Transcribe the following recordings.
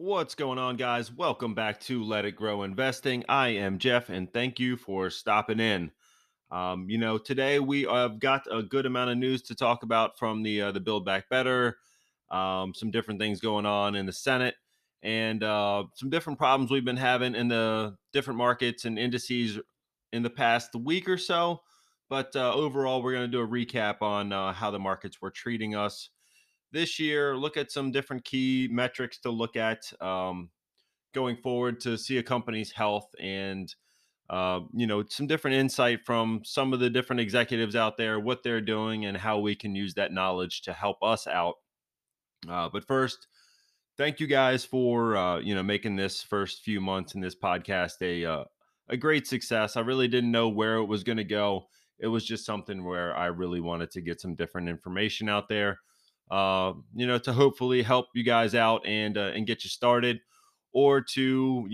What's going on, guys? Welcome back to Let It Grow Investing. I am Jeff, and thank you for stopping in. Today we have got a good amount of news to talk about from the Build Back Better, some different things going on in the Senate, and some different problems we've been having in the different markets and indices in the past week or so. But overall, we're going to do a recap on how the markets were treating us this year, look at some different key metrics to look at going forward to see a company's health, and some different insight from some of the different executives out there, what they're doing and how we can use that knowledge to help us out. But first, thank you guys for making this first few months in this podcast a great success. I really didn't know where it was going to go. It was just something where I really wanted to get some different information out there, to hopefully help you guys out and get you started, or to,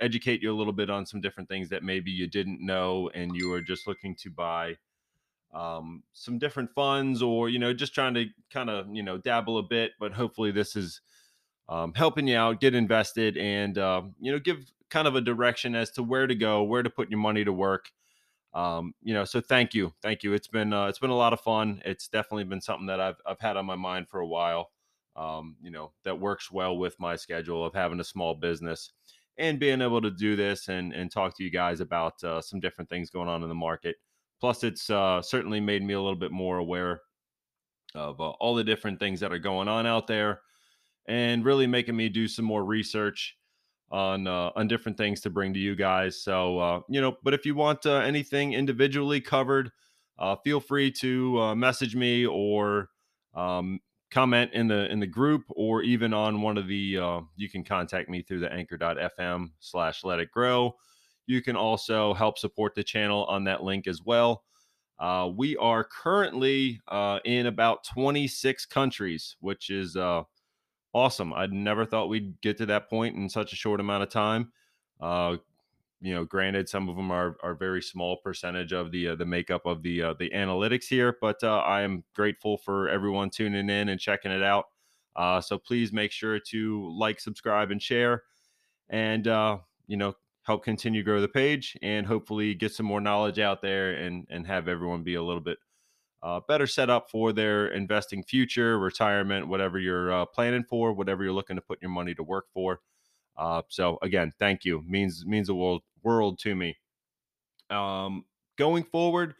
educate you a little bit on some different things that maybe you didn't know and you were just looking to buy some different funds, or, just trying to kind of, dabble a bit. But hopefully this is helping you out, get invested, and, give kind of a direction as to where to go, where to put your money to work. So thank you. It's been a lot of fun. It's definitely been something that I've had on my mind for a while. That works well with my schedule of having a small business and being able to do this and talk to you guys about some different things going on in the market. Plus, it's certainly made me a little bit more aware of all the different things that are going on out there, and really making me do some more research on different things to bring to you guys. So, but if you want anything individually covered, feel free to message me, or comment in the group, or even on one of the, you can contact me through the anchor.fm/letitgrow. You can also help support the channel on that link as well. We are currently in about 26 countries, which is awesome. I never thought we'd get to that point in such a short amount of time. Granted, some of them are very small percentage of the makeup of the analytics here, but I am grateful for everyone tuning in and checking it out. So please make sure to like, subscribe, and share, and help continue to grow the page, and hopefully get some more knowledge out there, and have everyone be a little bit better set up for their investing future, retirement, whatever you're planning for, whatever you're looking to put your money to work for. So again, thank you. Means the world to me. Going forward,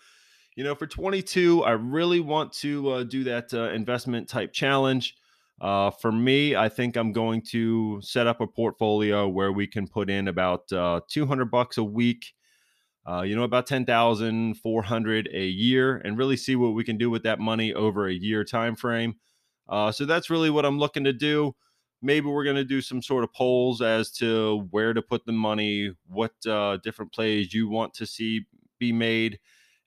for 22, I really want to do that investment type challenge. For me, I think I'm going to set up a portfolio where we can put in about $200 a week, about $10,400 a year, and really see what we can do with that money over a year time frame. So that's really what I'm looking to do. Maybe we're going to do some sort of polls as to where to put the money, what different plays you want to see be made.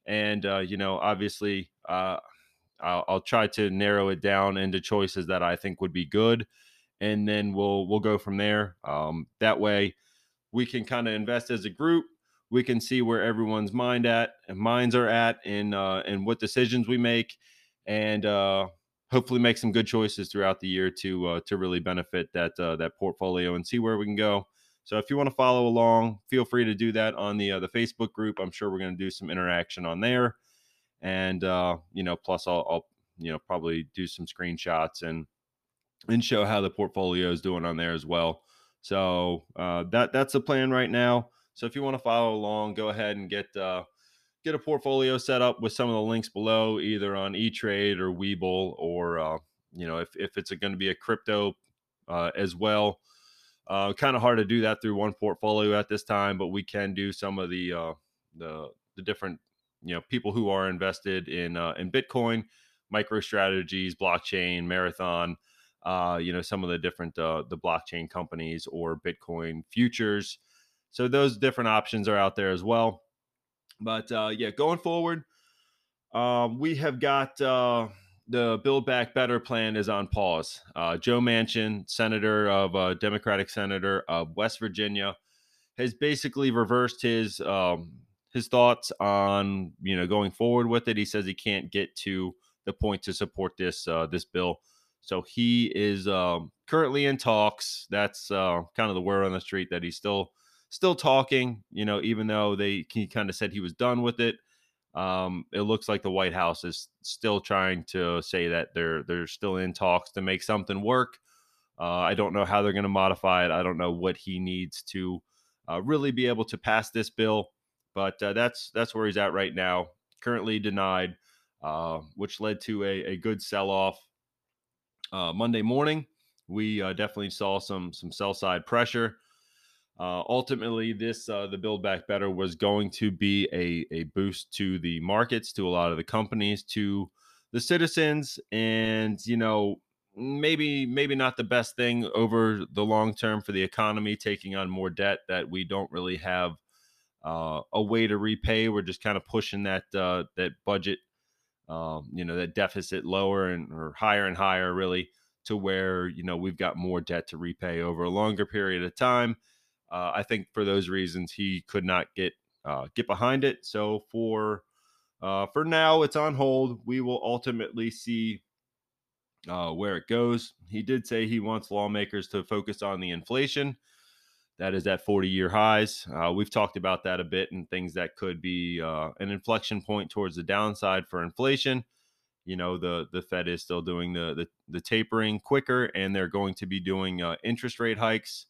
And, obviously, I'll try to narrow it down into choices that I think would be good. And then we'll go from there. That way we can kind of invest as a group. We can see where everyone's minds are at, and what decisions we make, and hopefully make some good choices throughout the year to really benefit that portfolio and see where we can go. So if you want to follow along, feel free to do that on the Facebook group. I'm sure we're going to do some interaction on there, and plus I'll probably do some screenshots and show how the portfolio is doing on there as well. So that's the plan right now. So if you want to follow along, go ahead and get a portfolio set up with some of the links below, either on E-Trade or Webull, or if it's going to be a crypto as well. Kind of hard to do that through one portfolio at this time, but we can do some of the different people who are invested in Bitcoin, MicroStrategies, blockchain, Marathon, some of the different the blockchain companies or Bitcoin futures. So those different options are out there as well. But yeah, going forward, we have got the Build Back Better plan is on pause. Joe Manchin, Democratic Senator of West Virginia, has basically reversed his thoughts on, you know, going forward with it. He says he can't get to the point to support this this bill. So he is currently in talks. That's kind of the word on the street, that he's still talking, you know, even though he kind of said he was done with it. It looks like the White House is still trying to say that they're still in talks to make something work. I don't know how they're going to modify it. I don't know what he needs to really be able to pass this bill. But that's where he's at right now. Currently denied, which led to a good sell-off Monday morning. We definitely saw some sell-side pressure. Ultimately, this the Build Back Better was going to be a boost to the markets, to a lot of the companies, to the citizens, and you know, maybe not the best thing over the long term for the economy, taking on more debt that we don't really have a way to repay. We're just kind of pushing that budget, you know, that deficit lower or higher and higher, really, to where, you know, we've got more debt to repay over a longer period of time. I think for those reasons, he could not get behind it. So for now, it's on hold. We will ultimately see where it goes. He did say he wants lawmakers to focus on the inflation that is at 40-year highs. We've talked about that a bit, and things that could be an inflection point towards the downside for inflation. You know, the Fed is still doing the tapering quicker, and they're going to be doing interest rate hikes.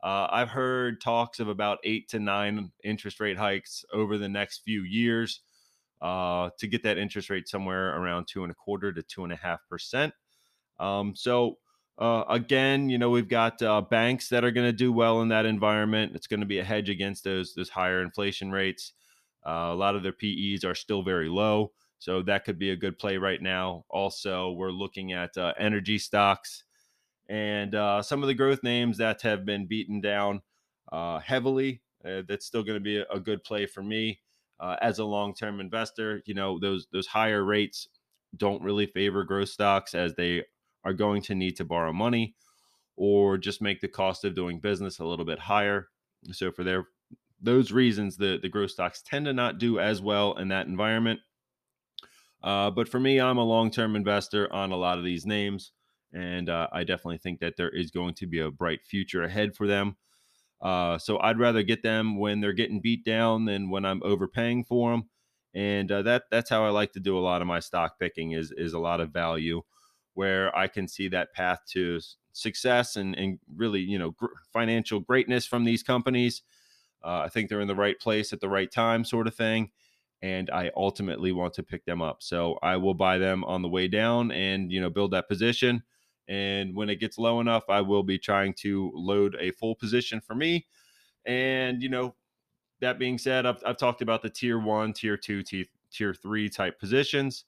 I've heard talks of about 8 to 9 interest rate hikes over the next few years to get that interest rate somewhere around 2.25% to 2.5%. Again, you know, we've got banks that are going to do well in that environment. It's going to be a hedge against those higher inflation rates. A lot of their PEs are still very low, so that could be a good play right now. Also, we're looking at energy stocks and some of the growth names that have been beaten down heavily. That's still going to be a good play for me as a long-term investor. You know, those higher rates don't really favor growth stocks, as they are going to need to borrow money or just make the cost of doing business a little bit higher. So for those reasons, the growth stocks tend to not do as well in that environment. But for me, I'm a long-term investor on a lot of these names, and I definitely think that there is going to be a bright future ahead for them. So I'd rather get them when they're getting beat down than when I'm overpaying for them. And that's how I like to do a lot of my stock picking, is a lot of value, where I can see that path to success and really, you know, financial greatness from these companies. I think they're in the right place at the right time, sort of thing. And I ultimately want to pick them up. So I will buy them on the way down and, you know, build that position. And when it gets low enough, I will be trying to load a full position for me. And, you know, that being said, I've talked about the tier 1, tier 2, tier 3 type positions.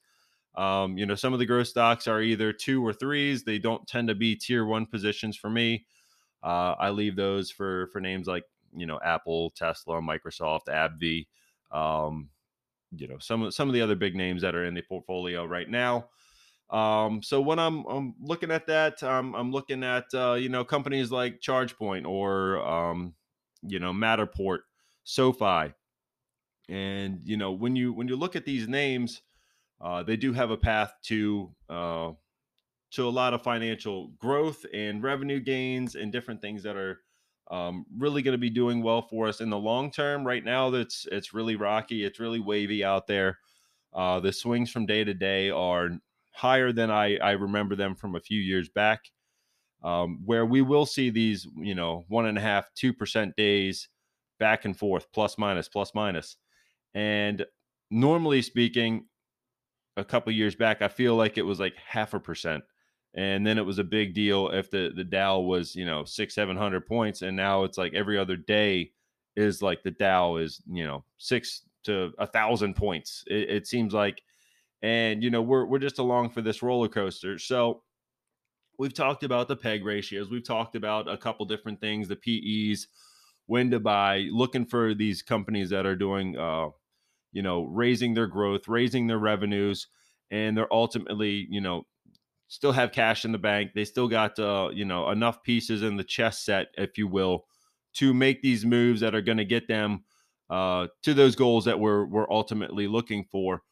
You know, some of the growth stocks are either 2 or 3s. They don't tend to be tier 1 positions for me. I leave those for names like, you know, Apple, Tesla, Microsoft, AbbVie, you know, some of the other big names that are in the portfolio right now. So when I'm looking at that, I'm looking at, you know, companies like ChargePoint or, you know, Matterport, SoFi. And, you know, when you look at these names, they do have a path to a lot of financial growth and revenue gains and different things that are really going to be doing well for us in the long term. Right now, it's really rocky. It's really wavy out there. The swings from day to day are higher than I remember them from a few years back, where we will see these, you know, 1.5%, 2% days back and forth, plus minus. And normally speaking, a couple years back, I feel like it was like 0.5%. And then it was a big deal if the Dow was, you know, 600-700 points. And now it's like every other day is like the Dow is, you know, 6 to 1,000 points. It seems like, and, you know, we're just along for this roller coaster. So we've talked about the PEG ratios. We've talked about a couple different things, the PEs, when to buy, looking for these companies that are doing, you know, raising their growth, raising their revenues, and they're ultimately, you know, still have cash in the bank. They still got, you know, enough pieces in the chess set, if you will, to make these moves that are going to get them to those goals that we're ultimately looking for.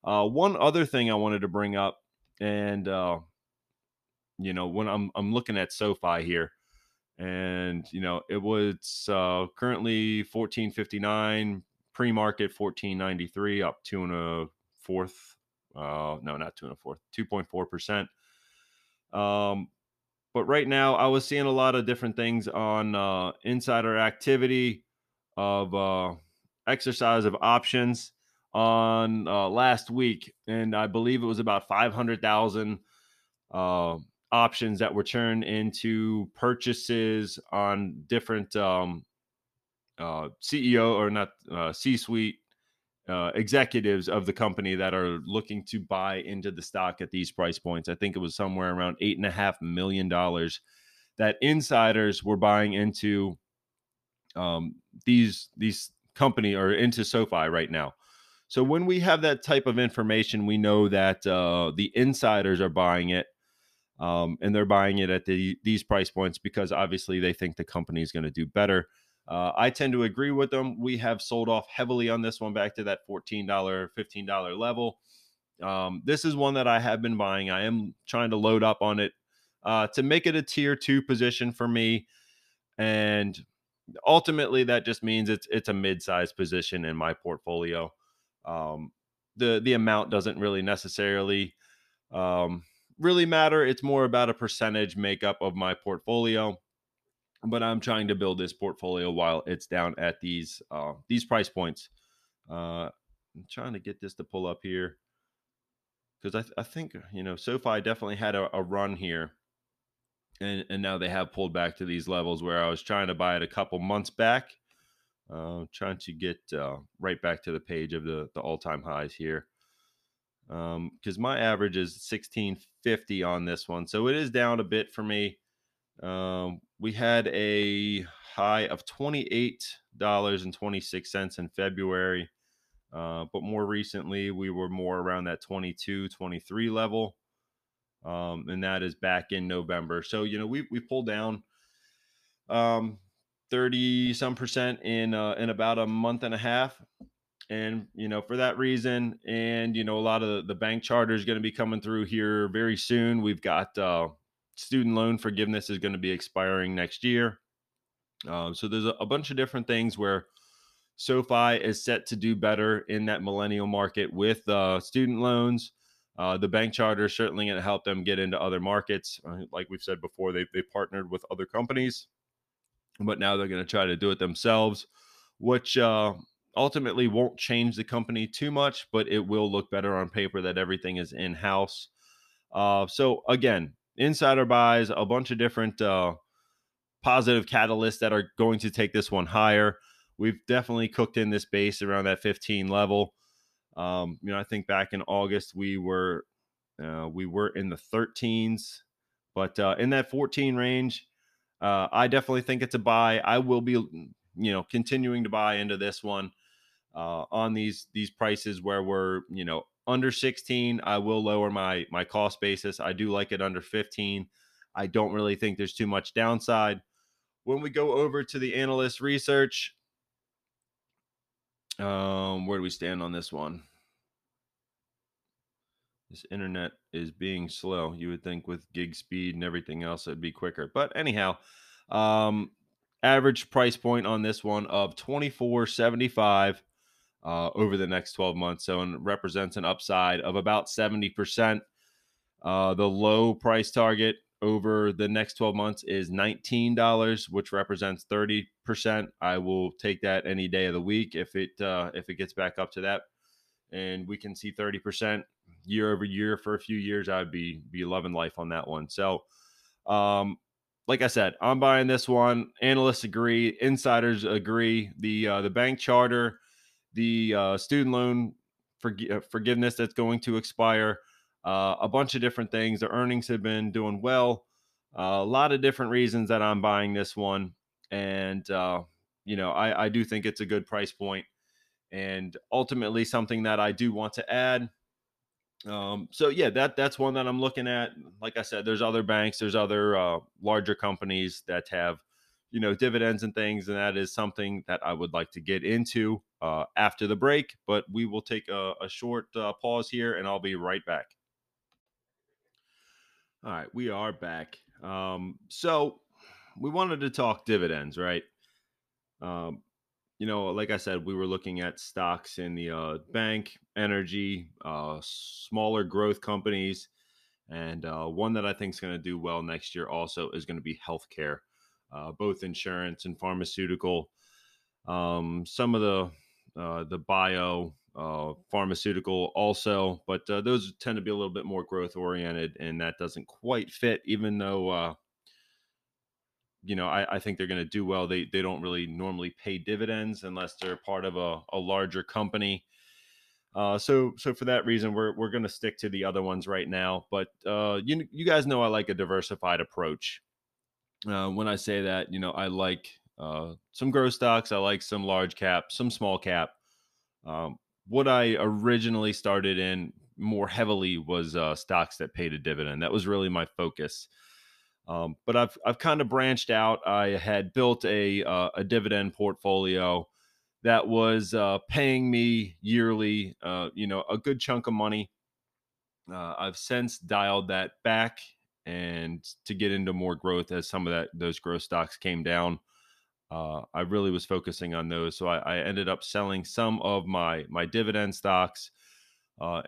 One other thing I wanted to bring up, and you know, when I'm looking at SoFi here, and you know, it was currently $14.59, pre-market $14.93, up 2.25%. No, not 2.25%, 2.4%. But right now I was seeing a lot of different things on insider activity of exercise of options on last week. And I believe it was about 500,000 options that were turned into purchases on different CEO or not C-suite executives of the company that are looking to buy into the stock at these price points. I think it was somewhere around $8.5 million that insiders were buying into these company or into SoFi right now. So when we have that type of information, we know that the insiders are buying it, and they're buying it at these price points because obviously they think the company is going to do better. I tend to agree with them. We have sold off heavily on this one back to that $14, $15 level. This is one that I have been buying. I am trying to load up on it to make it a tier 2 position for me. And ultimately, that just means it's a mid-sized position in my portfolio. The amount doesn't really necessarily really matter. It's more about a percentage makeup of my portfolio. But I'm trying to build this portfolio while it's down at these price points. I'm trying to get this to pull up here because I think, you know, SoFi definitely had a run here, and now they have pulled back to these levels where I was trying to buy it a couple months back. Trying to get right back to the page of the all-time highs here because my average is $16.50 on this one, so it is down a bit for me. We had a high of $28.26 in February. But more recently, we were more around that 22, 23 level. And that is back in November. So, you know, we pulled down 30-some% in about a month and a half. And, you know, for that reason, and, you know, a lot of the bank charter is going to be coming through here very soon. We've got, student loan forgiveness is going to be expiring next year. So there's a bunch of different things where SoFi is set to do better in that millennial market with student loans. The bank charter is certainly going to help them get into other markets. Like we've said before, they partnered with other companies, but now they're going to try to do it themselves, which ultimately won't change the company too much, but it will look better on paper that everything is in-house. So again, insider buys, a bunch of different positive catalysts that are going to take this one higher. We've definitely cooked in this base around that 15 level. You know, I think back in August we were in the 13s, but in that 14 range, I definitely think it's a buy. I will be, you know, continuing to buy into this one on these prices where we're, you know, under 16, I will lower my cost basis. I do like it under 15. I don't really think there's too much downside. When we go over to the analyst research, where do we stand on this one? This internet is being slow. You would think with gig speed and everything else, it'd be quicker. But anyhow, average price point on this one of $24.75. Over the next 12 months. So it represents an upside of about 70%. The low price target over the next 12 months is $19, which represents 30%. I will take that any day of the week if it gets back up to that. And we can see 30% year over year for a few years. I'd be loving life on that one. So like I said, I'm buying this one. Analysts agree. Insiders agree. The bank charter, the student loan forgiveness that's going to expire, a bunch of different things. The earnings have been doing well. A lot of different reasons that I'm buying this one. And you know, I do think it's a good price point and ultimately something that I do want to add. So yeah, that's one that I'm looking at. Like I said, there's other banks, there's other larger companies that have, you know, dividends and things. And that is something that I would like to get into after the break, but we will take a short pause here and I'll be right back. All right, we are back. So we wanted to talk dividends, right? You know, like I said, we were looking at stocks in the bank, energy, smaller growth companies. And one that I think is going to do well next year also is going to be healthcare, both insurance and pharmaceutical. Some of the bio pharmaceutical also, but those tend to be a little bit more growth oriented, and that doesn't quite fit, even though you know, I think they're going to do well. They don't really normally pay dividends unless they're part of a larger company. So for that reason, we're going to stick to the other ones right now. But you guys know I like a diversified approach. When I say that, you know, I like some growth stocks. I like some large cap, some small cap. What I originally started in more heavily was stocks that paid a dividend. That was really my focus. But I've kind of branched out. I had built a dividend portfolio that was paying me yearly, you know, a good chunk of money. I've since dialed that back and to get into more growth as some of those growth stocks came down. I really was focusing on those, so I ended up selling some of my dividend stocks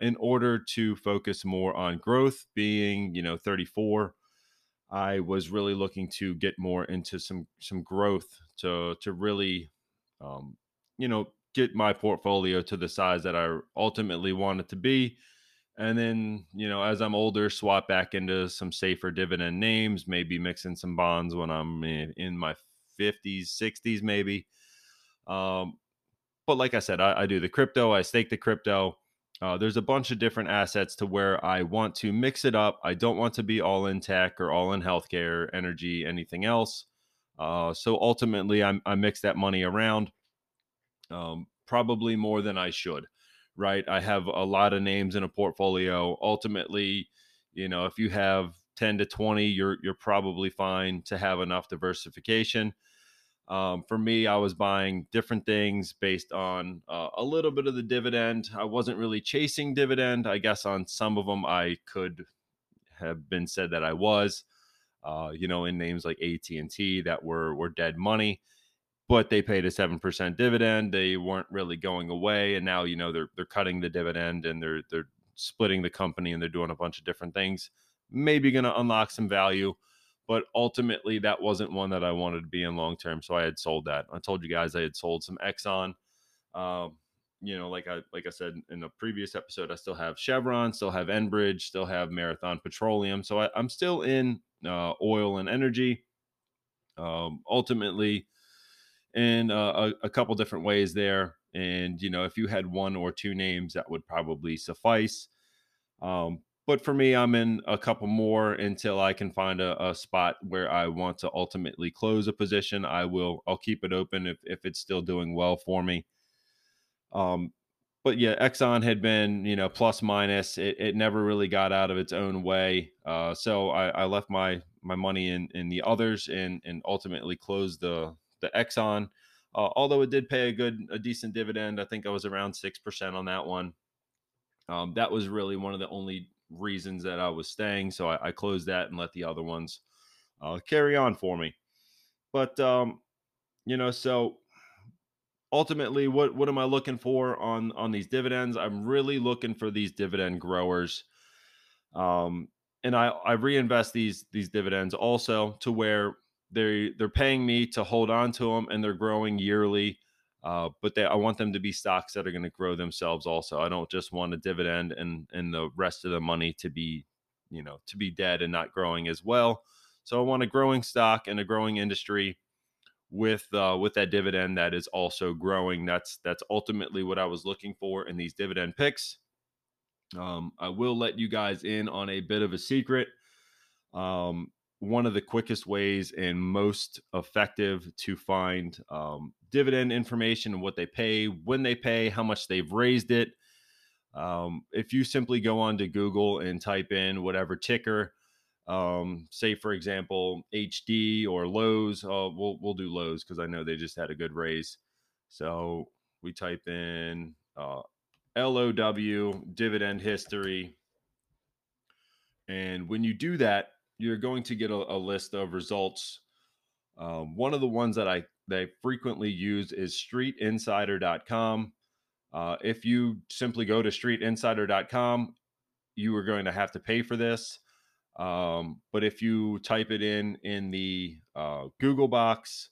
in order to focus more on growth. Being, you know, 34. I was really looking to get more into some growth to really, you know, get my portfolio to the size that I ultimately want it to be. And then, you know, as I'm older, swap back into some safer dividend names, maybe mixing some bonds when I'm in my 50s, 60s, maybe. But like I said, I do the crypto, I stake the crypto. There's a bunch of different assets to where I want to mix it up. I don't want to be all in tech or all in healthcare, energy, anything else. So ultimately, I mix that money around, probably more than I should, right? I have a lot of names in a portfolio. Ultimately, you know, if you have 10 to 20, you're probably fine to have enough diversification. For me, I was buying different things based on a little bit of the dividend. I wasn't really chasing dividend. I guess on some of them, I could have been said that I was, you know, in names like AT&T that were dead money, but they paid a 7% dividend. They weren't really going away. And now, you know, they're cutting the dividend and they're splitting the company and they're doing a bunch of different things, maybe going to unlock some value. But ultimately, that wasn't one that I wanted to be in long term, so I had sold that. I told you guys I had sold some Exxon. You know, like I said in the previous episode, I still have Chevron, still have Enbridge, still have Marathon Petroleum. So I'm still in oil and energy. Ultimately, in a couple different ways there. And you know, if you had one or two names, that would probably suffice. But for me, I'm in a couple more until I can find a spot where I want to ultimately close a position. I'll keep it open if it's still doing well for me. But yeah, Exxon had been, you know, plus minus. It never really got out of its own way. So I left my money in the others and ultimately closed the Exxon. Although it did pay a decent dividend. I think I was around 6% on that one. That was really one of the only reasons that I was staying. So I closed that and let the other ones carry on for me. But, you know, so ultimately, what am I looking for on these dividends? I'm really looking for these dividend growers. And I reinvest these dividends also to where they're paying me to hold on to them and they're growing yearly. But I want them to be stocks that are going to grow themselves also. I don't just want a dividend and the rest of the money to be, you know, to be dead and not growing as well. So I want a growing stock and a growing industry with that dividend that is also growing. That's ultimately what I was looking for in these dividend picks. I will let you guys in on a bit of a secret. One of the quickest ways and most effective to find dividend information and what they pay, when they pay, how much they've raised it. If you simply go on to Google and type in whatever ticker, say for example, HD or Lowe's, we'll do Lowe's because I know they just had a good raise. So we type in LOW dividend history. And when you do that, you're going to get a list of results. One of the ones that I frequently use is StreetInsider.com. If you simply go to StreetInsider.com, you are going to have to pay for this. But if you type it in the Google box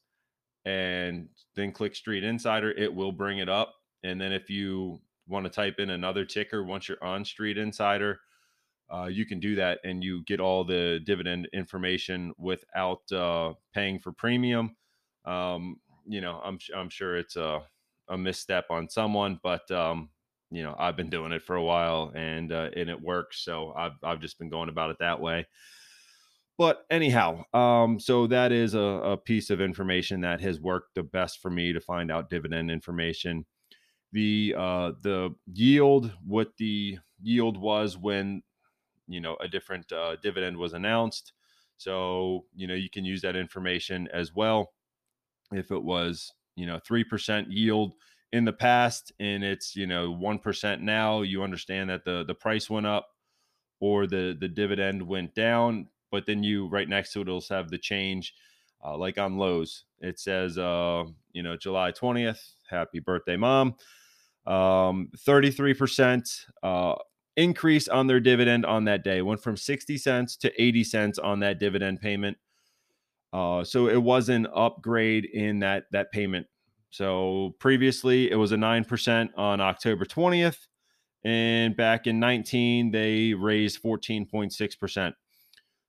and then click Street Insider, it will bring it up. And then if you want to type in another ticker once you're on Street Insider, you can do that and you get all the dividend information without paying for premium. You know, I'm sure it's a misstep on someone, but you know, I've been doing it for a while and it works. So I've just been going about it that way. But anyhow, so that is a piece of information that has worked the best for me to find out dividend information. The yield, what the yield was when, you know, a different dividend was announced. So, you know, you can use that information as well. If it was, you know, 3% yield in the past and it's, you know, 1% now, you understand that the price went up or the dividend went down, but then you right next to it will have the change. Like on Lowe's, it says, you know, July 20th, happy birthday, mom. 33% increase on their dividend on that day, went from 60 cents to 80 cents on that dividend payment. So it was an upgrade in that payment. So previously it was a 9% on October 20th. And back in 19, they raised 14.6%.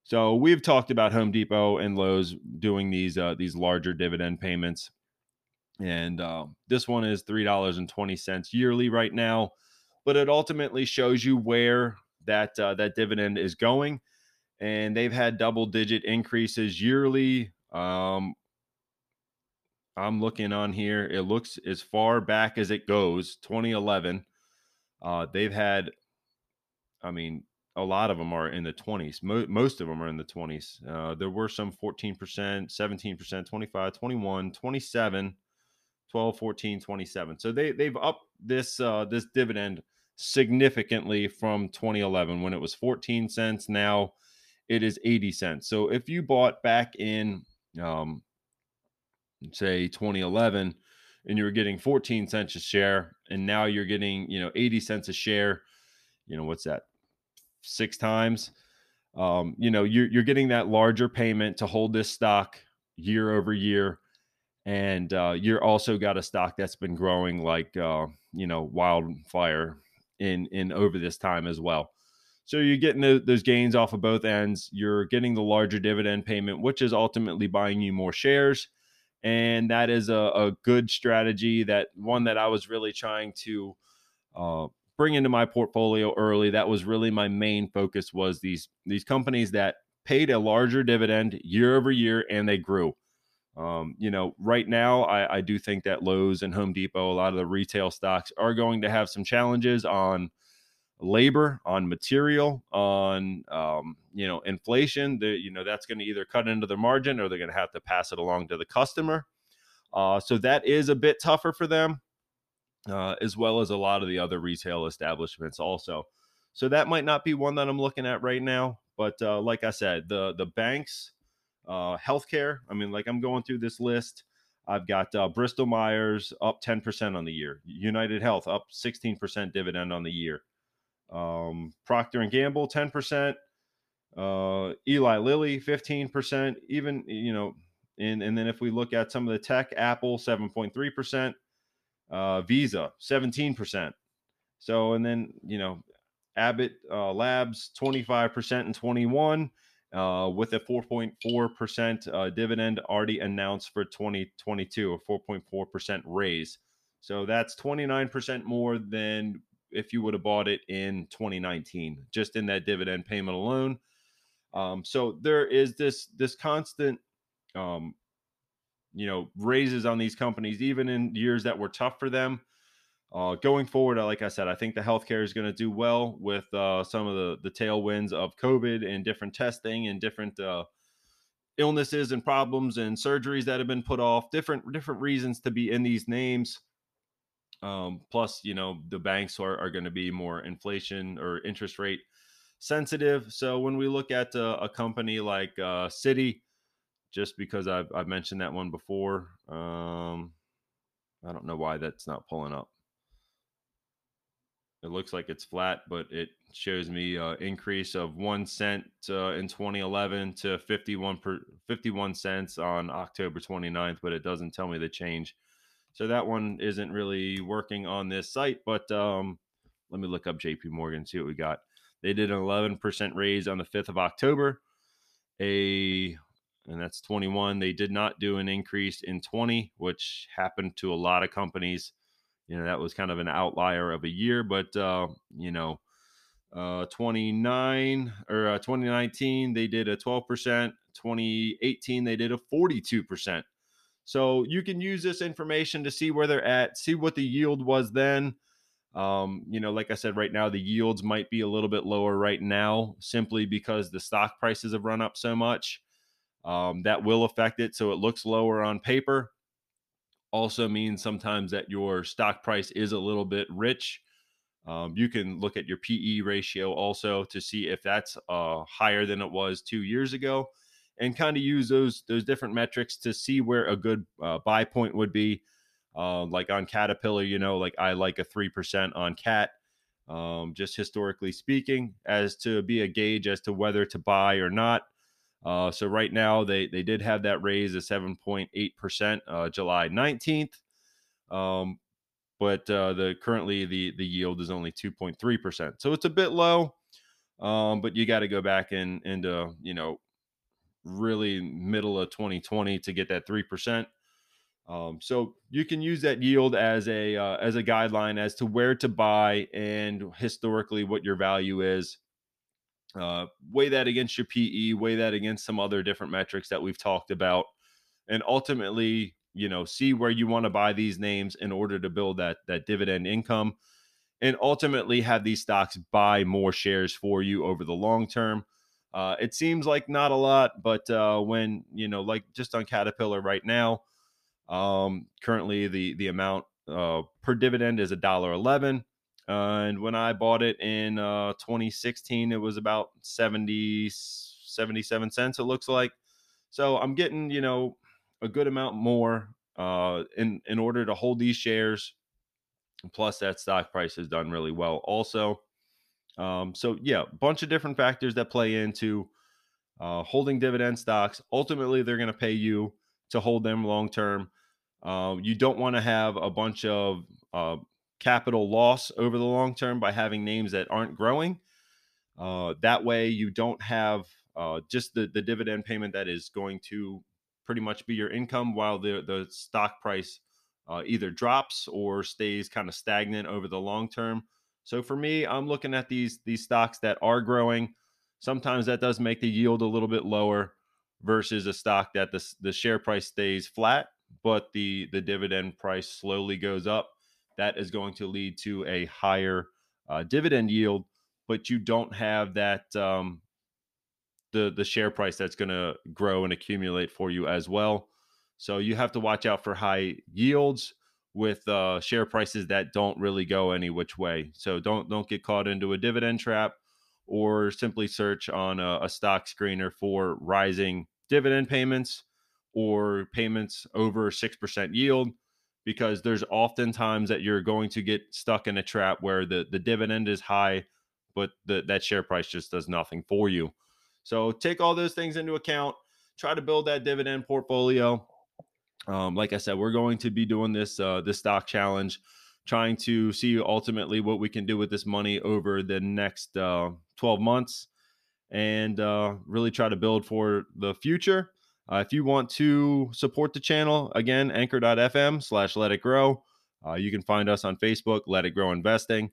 So we've talked about Home Depot and Lowe's doing these larger dividend payments. And this one is $3.20 yearly right now, but it ultimately shows you where that dividend is going. And they've had double-digit increases yearly. I'm looking on here. It looks as far back as it goes, 2011. They've had, I mean, a lot of them are in the 20s. Most of them are in the 20s. There were some 14%, 17%, 25, 21, 27, 12, 14, 27. So they've upped this dividend significantly from 2011 when it was 14 cents. Now it is 80 cents. So if you bought back in, say 2011 and you were getting 14 cents a share and now you're getting, you know, 80 cents a share, you know, what's that? 6 times, you know, you're getting that larger payment to hold this stock year over year. And, you're also got a stock that's been growing like, you know, wildfire in over this time as well. So you're getting those gains off of both ends. You're getting the larger dividend payment, which is ultimately buying you more shares. And that is a good strategy, that I was really trying to bring into my portfolio early. That was really my main focus, was these companies that paid a larger dividend year over year and they grew. You know, right now, I do think that Lowe's and Home Depot, a lot of the retail stocks, are going to have some challenges on labor, on material, on, you know, inflation. You know, that's going to either cut into their margin or they're going to have to pass it along to the customer. So that is a bit tougher for them, as well as a lot of the other retail establishments also. So that might not be one that I'm looking at right now. But like I said, the banks, healthcare, I mean, like I'm going through this list. I've got Bristol Myers up 10% on the year, United Health up 16% dividend on the year. Procter and Gamble 10%, Eli Lilly 15%, even, you know, and then if we look at some of the tech, Apple 7.3%, Visa 17%. So, and then, you know, Abbott Labs 25% in 21, with a 4.4% dividend already announced for 2022, a 4.4% raise. So that's 29% more than if you would have bought it in 2019, just in that dividend payment alone. So there is this constant raises on these companies, even in years that were tough for them. Going forward, like I said, I think the healthcare is going to do well with some of the tailwinds of COVID and different testing and different illnesses and problems and surgeries that have been put off, different reasons to be in these names. Plus, the banks are going to be more inflation or interest rate sensitive. So when we look at a company like Citi, just because I've mentioned that one before, I don't know why that's not pulling up. It looks like it's flat, but it shows me an increase of 1 cent in 2011 to 51 cents on October 29th, but it doesn't tell me the change. So that one isn't really working on this site, but let me look up JP Morgan, see what we got. They did an 11% raise on the 5th of October, and that's 21. They did not do an increase in 20, which happened to a lot of companies. That was kind of an outlier of a year, but 29 or 2019 they did a 12%, 2018 they did a 42%. So you can use this information to see where they're at, see what the yield was then. Like I said, right now the yields might be a little bit lower right now simply because the stock prices have run up so much. That will affect it, so it looks lower on paper. Also means sometimes that your stock price is a little bit rich. You can look at your PE ratio also to see if that's higher than it was 2 years ago, and kind of use those different metrics to see where a good buy point would be. Like on Caterpillar, like I like a 3% on Cat, just historically speaking, as to be a gauge as to whether to buy or not. So right now they did have that raise of 7.8%, July 19th. But currently the yield is only 2.3%. So it's a bit low, but you got to go back into, really middle of 2020 to get that 3%. So you can use that yield as a guideline as to where to buy and historically what your value is. Weigh that against your PE, weigh that against some other different metrics that we've talked about, and ultimately, see where you want to buy these names in order to build that dividend income, and ultimately have these stocks buy more shares for you over the long term. It seems like not a lot, but when, like just on Caterpillar right now, currently the amount per dividend is $1.11. And when I bought it in 2016, it was about 77 cents, it looks like. So I'm getting, a good amount more in order to hold these shares. Plus, that stock price has done really well also. So, yeah, a bunch of different factors that play into holding dividend stocks. Ultimately, they're going to pay you to hold them long term. You don't want to have a bunch of capital loss over the long term by having names that aren't growing. That way you don't have just the dividend payment that is going to pretty much be your income while the stock price either drops or stays kind of stagnant over the long term. So for me, I'm looking at these stocks that are growing. Sometimes that does make the yield a little bit lower versus a stock that the share price stays flat, but the dividend price slowly goes up. That is going to lead to a higher dividend yield, but you don't have that the share price that's going to grow and accumulate for you as well. So you have to watch out for high yields with share prices that don't really go any which way. So don't get caught into a dividend trap, or simply search on a stock screener for rising dividend payments or payments over 6% yield. Because there's often times that you're going to get stuck in a trap where the dividend is high, but that share price just does nothing for you. So take all those things into account. Try to build that dividend portfolio. Like I said, we're going to be doing this stock challenge, trying to see ultimately what we can do with this money over the next 12 months and really try to build for the future. If you want to support the channel, again, anchor.fm/letitgrow. You can find us on Facebook, Let It Grow Investing.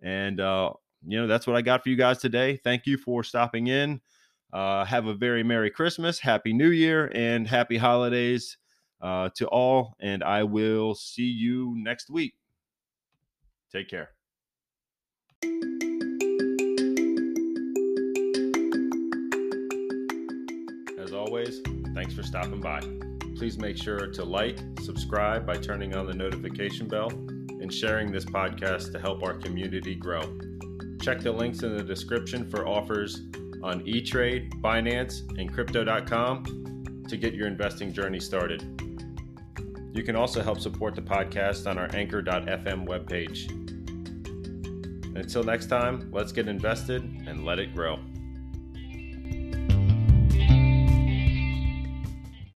And, that's what I got for you guys today. Thank you for stopping in. Have a very Merry Christmas, Happy New Year, and Happy Holidays. to all, and I will see you next week. Take care. As always, thanks for stopping by. Please make sure to like, subscribe by turning on the notification bell, and sharing this podcast to help our community grow. Check the links in the description for offers on E-Trade, Binance, and Crypto.com to get your investing journey started. You can also help support the podcast on our Anchor.fm webpage. Until next time, let's get invested and let it grow.